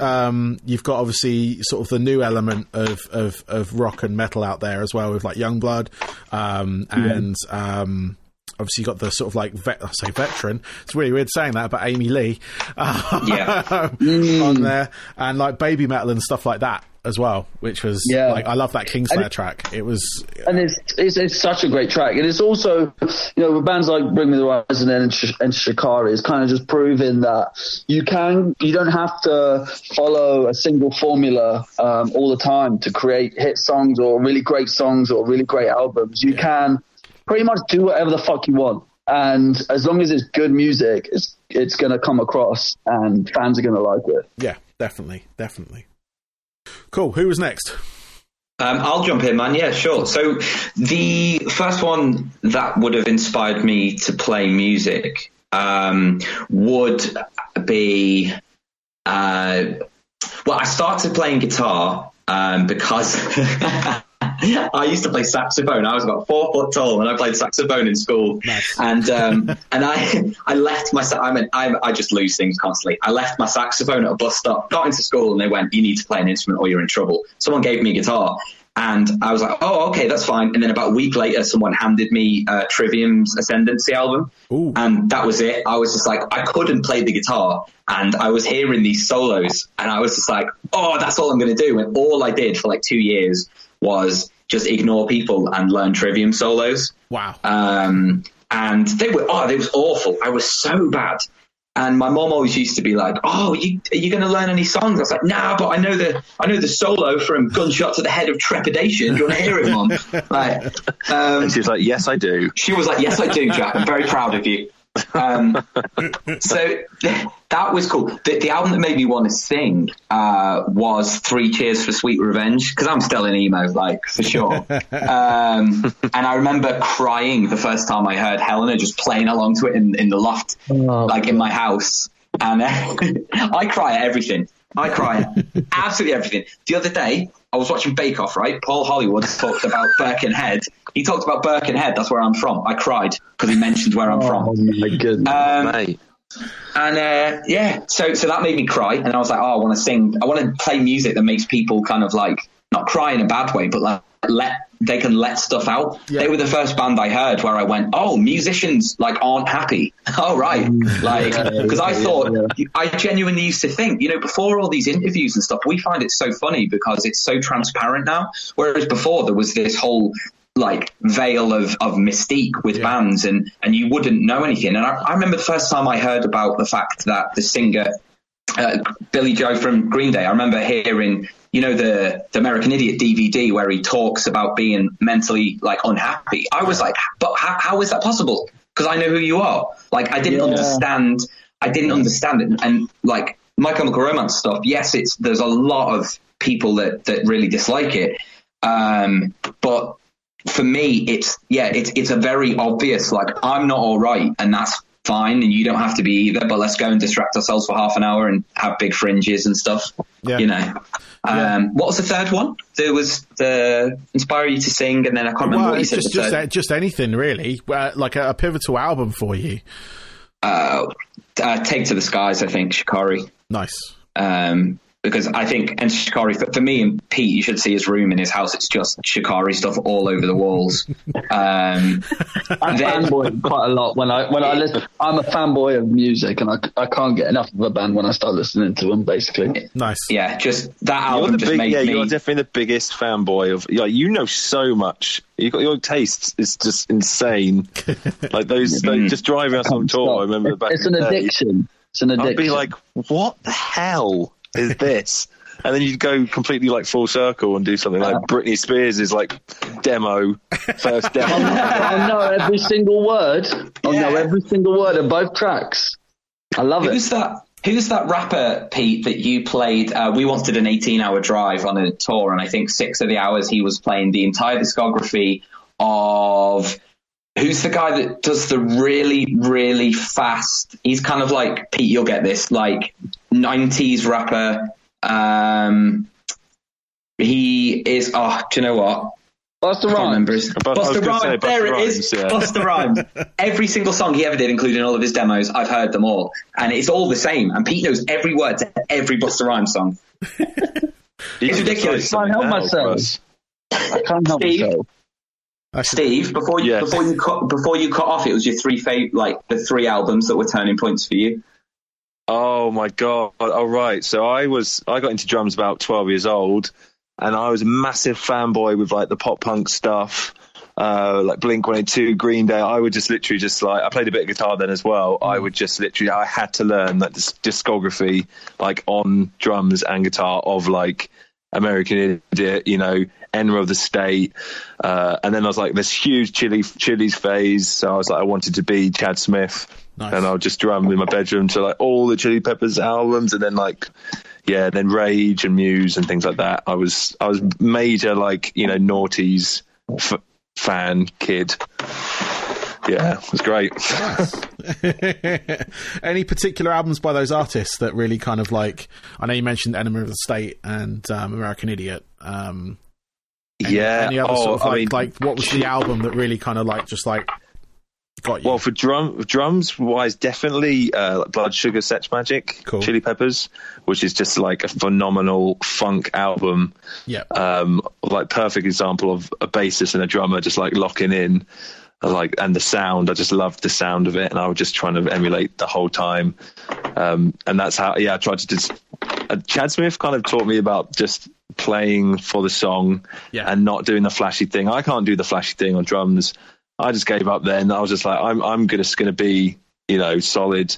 you've got obviously sort of the new element of rock and metal out there as well, with like Youngblood obviously, you got the sort of like veteran. It's really weird saying that about Amy Lee on there, and like baby metal and stuff like that as well. Which was I love that Kingslayer track. It was, and it's such a great track. And it's also with bands like Bring Me The Horizon and Shikari, it's kind of just proving that you don't have to follow a single formula all the time to create hit songs or really great songs or really great albums. You can pretty much do whatever the fuck you want, and as long as it's good music, it's going to come across and fans are going to like it. Yeah, definitely. Cool. Who was next? I'll jump in, man. Yeah, sure. So the first one that would have inspired me to play music would be I started playing guitar because I used to play saxophone. I was about 4 foot tall and I played saxophone in school. Nice. And I left my, I just lose things constantly. I left my saxophone at a bus stop, got into school and they went, you need to play an instrument or you're in trouble. Someone gave me a guitar. And I was like, oh, okay, that's fine. And then about a week later, someone handed me Trivium's Ascendancy album. Ooh. And that was it. I was just like, I couldn't play the guitar. And I was hearing these solos. And I was just like, oh, that's all I'm going to do. And all I did for like 2 years was just ignore people and learn Trivium solos. Wow. And they were, oh, it was awful. I was so bad. And my mom always used to be like, "Oh, are you going to learn any songs?" I was like, "Nah, but I know the solo from Gunshot to the Head of Trepidation. Do you want to hear it, Mom?" Like, and she was like, "Yes, I do." She was like, "Yes, I do, Jack. I'm very proud of you." So that was cool. The album that made me want to sing was 3 Cheers for Sweet Revenge, because I'm still in emo, like, for sure. And I remember crying the first time I heard Helena, just playing along to it in the loft, like in my house. And I cry at everything. I cry at absolutely everything. The other day, I was watching Bake Off, right? Paul Hollywood talked about Birkenhead. He talked about Birkenhead. That's where I'm from. I cried because he mentioned where I'm from. Oh, my goodness, mate. And, yeah, so that made me cry. And I was like, oh, I want to sing. I want to play music that makes people kind of like, not cry in a bad way, but like they can let stuff out. Yeah. They were the first band I heard where I went, oh, musicians like aren't happy. Oh, right. Like, because I thought, I genuinely used to think, you know, before all these interviews and stuff, we find it so funny because it's so transparent now. Whereas before there was this whole like veil of mystique with bands and you wouldn't know anything. And I remember the first time I heard about the fact that the singer, Billy Joe from Green Day, I remember hearing, you know, the American Idiot DVD where he talks about being mentally like unhappy. I was like, but how is that possible? Because I know who you are. Like, I didn't understand. I didn't understand it. And like My Chemical Romance stuff. Yes, there's a lot of people that really dislike it. But for me, it's a very obvious, like, I'm not all right, and that's fine, and you don't have to be either, but let's go and distract ourselves for half an hour and have big fringes and stuff. Yeah. You know. What was the third one? There was the Inspire You to Sing, and then I can't remember what you said. Just anything, really. Like a pivotal album for you. Take to the Skies, I think, Shikari. Nice. Because I think Enter Shikari, for me and Pete, you should see his room in his house. It's just Shikari stuff all over the walls. I fanboy quite a lot when I listen. I'm a fanboy of music, and I can't get enough of a band when I start listening to them. Basically, nice. Yeah, just that album made me. You're definitely the biggest fanboy of. Like, you know so much. You got your tastes. It's just insane. Like those just driving us on tour. I remember back. It's an addiction. It's an addiction. I'd be like, what the hell is this? And then you'd go completely like full circle and do something like Britney Spears is like first demo. I know every single word. I know every single word of both tracks. I love it. Who's that rapper, Pete, that you played? We wanted an 18-hour drive on a tour, and I think 6 of the hours he was playing the entire discography of... Who's the guy that does the really, really fast... He's kind of like, Pete, you'll get this, like 90s rapper. He is... Oh, do you know what? Busta Rhymes. Busta Rhymes. There it is. Yeah. Busta Rhymes. Every single song he ever did, including all of his demos, I've heard them all. And it's all the same. And Pete knows every word to every Busta Rhymes song. It's ridiculous. I can't help myself. Steve, before you cut off, it was your the three albums that were turning points for you. Oh my God! All right, so I got into drums about 12 years old, and I was a massive fanboy with like the pop punk stuff, like Blink 182, Green Day. I would just literally just like, I played a bit of guitar then as well. I would just literally, I had to learn that discography like on drums and guitar of like American Idiot, you know, Enema of the State, and then I was like this huge Chili's phase, so I was like I wanted to be Chad Smith. Nice. And I would just drum in my bedroom to like all the Chili Peppers albums, and then like then Rage and Muse and things like that. I was major, like, you know, noughties fan kid. Yeah, it was great. Nice. Any particular albums by those artists that really kind of like, I know you mentioned Enema of the State and American Idiot, Any other sort of, I mean, what was the album that really kind of just got you? Well, for drums wise, definitely Blood Sugar Sex Magic, cool. Chili Peppers, which is just like a phenomenal funk album. Yeah, perfect example of a bassist and a drummer just locking in. And the sound, I just loved the sound of it, and I was just trying to emulate the whole time. And that's how, I tried to just. Chad Smith kind of taught me about just playing for the song and not doing the flashy thing. I can't do the flashy thing on drums. I just gave up then. I was just like, I'm just going to be, solid,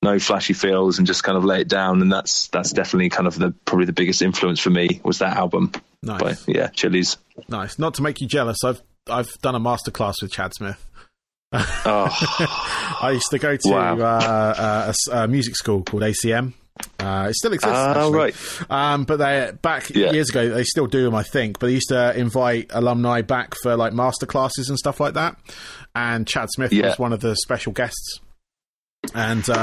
no flashy feels, and just kind of lay it down. And that's definitely kind of probably the biggest influence for me was that album. Nice. But yeah, Chili's. Nice. Not to make you jealous, I've done a masterclass with Chad Smith. I used to go to a music school called ACM. It still exists, actually. Right. But years ago, they still do them, I think. But they used to invite alumni back for masterclasses and stuff like that. And Chad Smith was one of the special guests. And being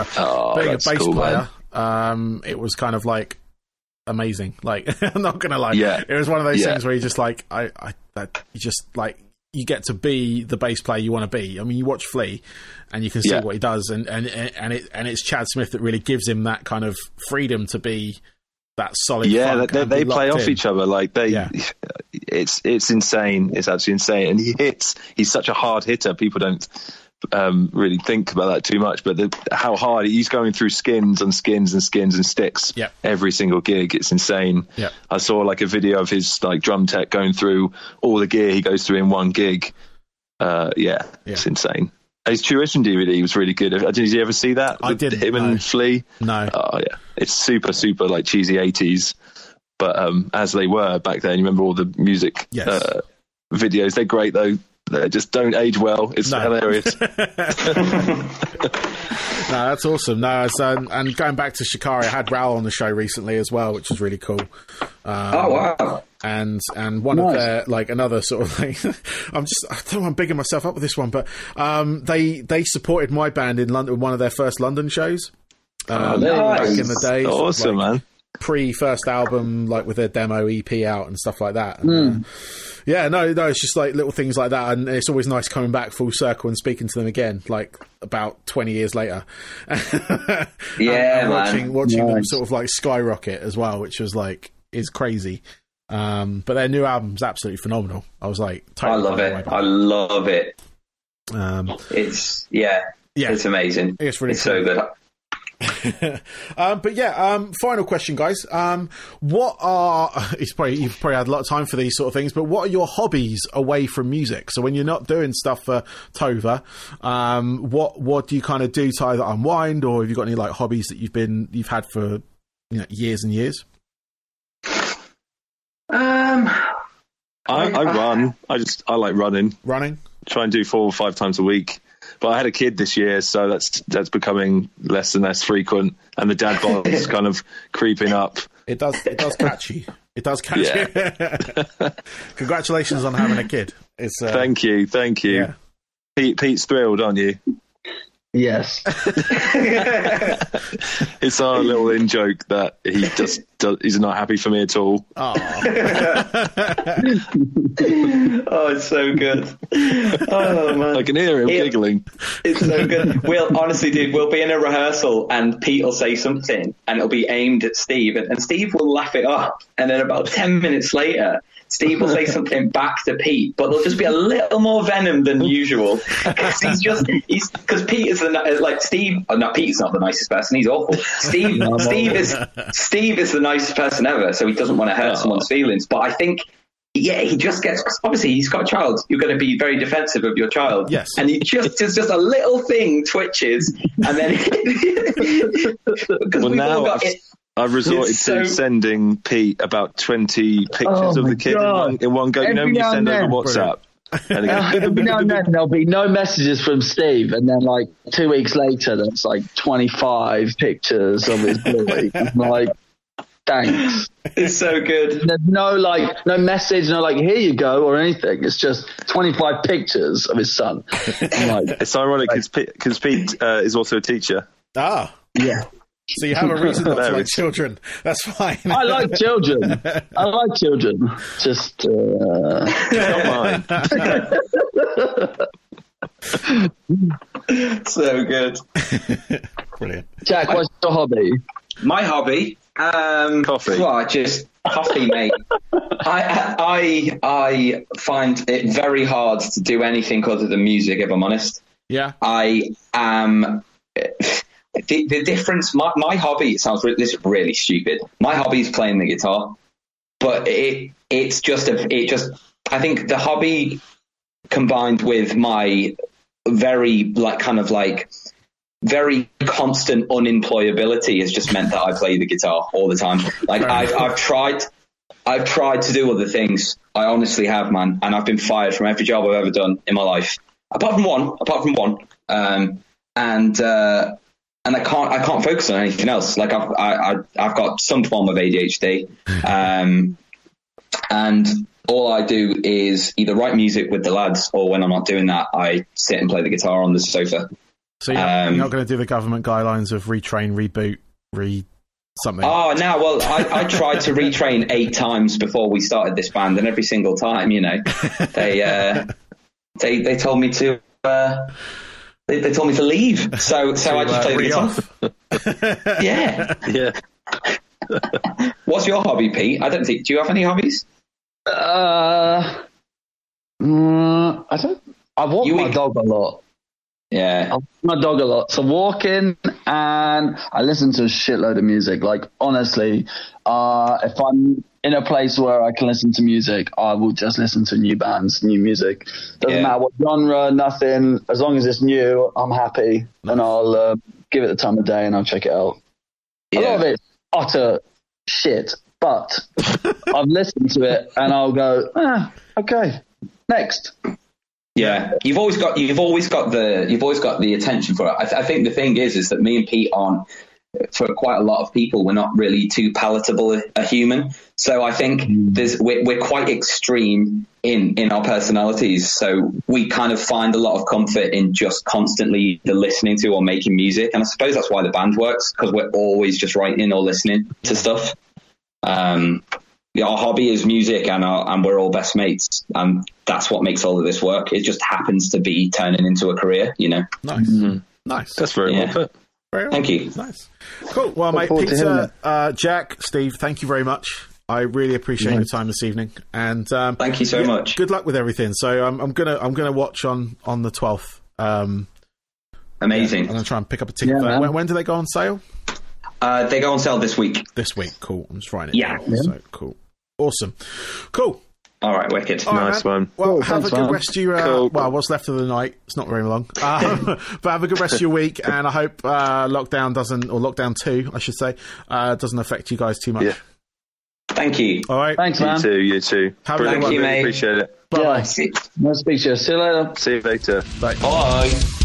a bass player, it was kind of amazing. I'm not gonna lie. Yeah. It was one of those things where you just you get to be the bass player you want to be. I mean, you watch Flea, and you can see what he does, and it's Chad Smith that really gives him that kind of freedom to be that solid. Yeah, they play off each other. It's insane. It's absolutely insane. And he hits. He's such a hard hitter. People don't really think about that too much. But how hard he's going through skins and skins and skins and sticks every single gig. It's insane. Yeah. I saw a video of his drum tech going through all the gear he goes through in one gig. It's insane. His tuition DVD was really good. Did you ever see that? I did. Him and Flea? No. Oh, yeah. It's super, super cheesy 80s. But as they were back then, you remember all the music videos. They're great, though. They just don't age well. It's hilarious. That's awesome. And going back to Shikari, I had Raoul on the show recently as well, which is really cool. Wow. And one of their another sort of I don't know why I'm bigging myself up with this one, but they supported my band in London, one of their first London shows. Back in the day. Awesome, man. Pre-first album, with their demo EP out and stuff like that. And, it's just little things like that, and it's always nice coming back full circle and speaking to them again, about 20 years later. Watching them sort of skyrocket as well, which was is crazy. But their new album's absolutely phenomenal. I was totally I love it. It's it's amazing. It's really so good. Final question, guys. You've probably had a lot of time for these sort of things, but what are your hobbies away from music? So when you're not doing stuff for Tova, what do you kind of do to either unwind, or have you got any hobbies that you've had for years and years? I run. I like running. Try and do 4 or 5 times a week. But I had a kid this year, so that's becoming less and less frequent, and the dad bod is kind of creeping up. It does catch you. Congratulations on having a kid. It's thank you. Yeah. Pete's thrilled, aren't you? Yes. It's our little in joke that he just he's not happy for me at all. Oh, it's so good. Oh man, I can hear him giggling. It's so good. We'll honestly, dude, we'll be in a rehearsal and Pete will say something and it'll be aimed at Steve, and Steve will laugh it up, and then about 10 minutes later Steve will say something back to Pete, but there'll just be a little more venom than usual. Because Pete is Steve. Oh, no, Pete's not the nicest person. He's awful. Steve is the nicest person ever, so he doesn't want to hurt someone's feelings. But I think, he just gets. Cause obviously, he's got a child. You're going to be very defensive of your child. Yes, and he just a little thing twitches, and then. I've resorted to sending Pete about 20 pictures of the kid in one go. Every you know, you send over WhatsApp. And every now and then there'll be no messages from Steve, and then 2 weeks later, there's 25 pictures of his boy. Thanks. It's so good. There's no message, here you go, or anything. It's just 25 pictures of his son. It's ironic because Pete is also a teacher. Ah, yeah. So you have a reason not to like children. That's fine. I like children. I like children. Just don't mind. So good. Brilliant. Jack, what's your hobby? My hobby? Coffee. Well, just coffee, mate. I find it very hard to do anything other than music, if I'm honest. Yeah. I am... The difference, my hobby, it sounds this is really stupid. My hobby is playing the guitar, but it's just I think the hobby combined with my very very constant unemployability has just meant that I play the guitar all the time. Like I've tried to do other things. I honestly have, man, and I've been fired from every job I've ever done in my life, apart from one, and I can't focus on anything else. Like I've got some form of ADHD, and all I do is either write music with the lads, or when I'm not doing that, I sit and play the guitar on the sofa. So you're not going to do the government guidelines of retrain, reboot, something. Oh no! Well, I tried to retrain 8 times before we started this band, and every single time, they told me to. They told me to leave, so I just played the guitar. Yeah. What's your hobby, Pete? I don't think. Do you have any hobbies? I don't. I walk my dog a lot. Yeah, I walk my dog a lot. So walking, and I listen to a shitload of music. Like honestly, if I'm in a place where I can listen to music, I will just listen to new bands, new music. Doesn't matter what genre, nothing. As long as it's new, I'm happy. And I'll give it the time of day and I'll check it out. Yeah. A lot of it's utter shit, but I've listened to it and I'll go, okay, next. Yeah, you've always got the attention for it. I think the thing is that me and Pete aren't, for quite a lot of people, we're not really too palatable a human. So I think we're quite extreme in our personalities. So we kind of find a lot of comfort in just constantly either listening to or making music. And I suppose that's why the band works, because we're always just writing or listening to stuff. Our hobby is music, and we're all best mates. And that's what makes all of this work. It just happens to be turning into a career, you know? Nice. Mm-hmm. Nice. That's very well put. Very well. Thank you. Nice. Cool. Well, mate, Peter, Jack, Steve, thank you very much. I really appreciate your time this evening, and thank you so much. Good luck with everything. So I'm gonna watch on the 12th. Amazing. I'm gonna try and pick up a ticket. When do they go on sale? They go on sale this week. This week, cool. I'm just writing it. Yeah. So cool. Awesome. Cool. All right, wicked. All right, nice man. One. Well, have a good rest of your... Well, what's left of the night. It's not very long. But have a good rest of your week, and I hope lockdown doesn't... Or lockdown 2, I should say, doesn't affect you guys too much. Yeah. Thank you. All right. Thanks, man. You too. Have a good one. Thank you, mate. Appreciate it. Bye. Yeah, nice to speak to you. See you later. Bye. Bye.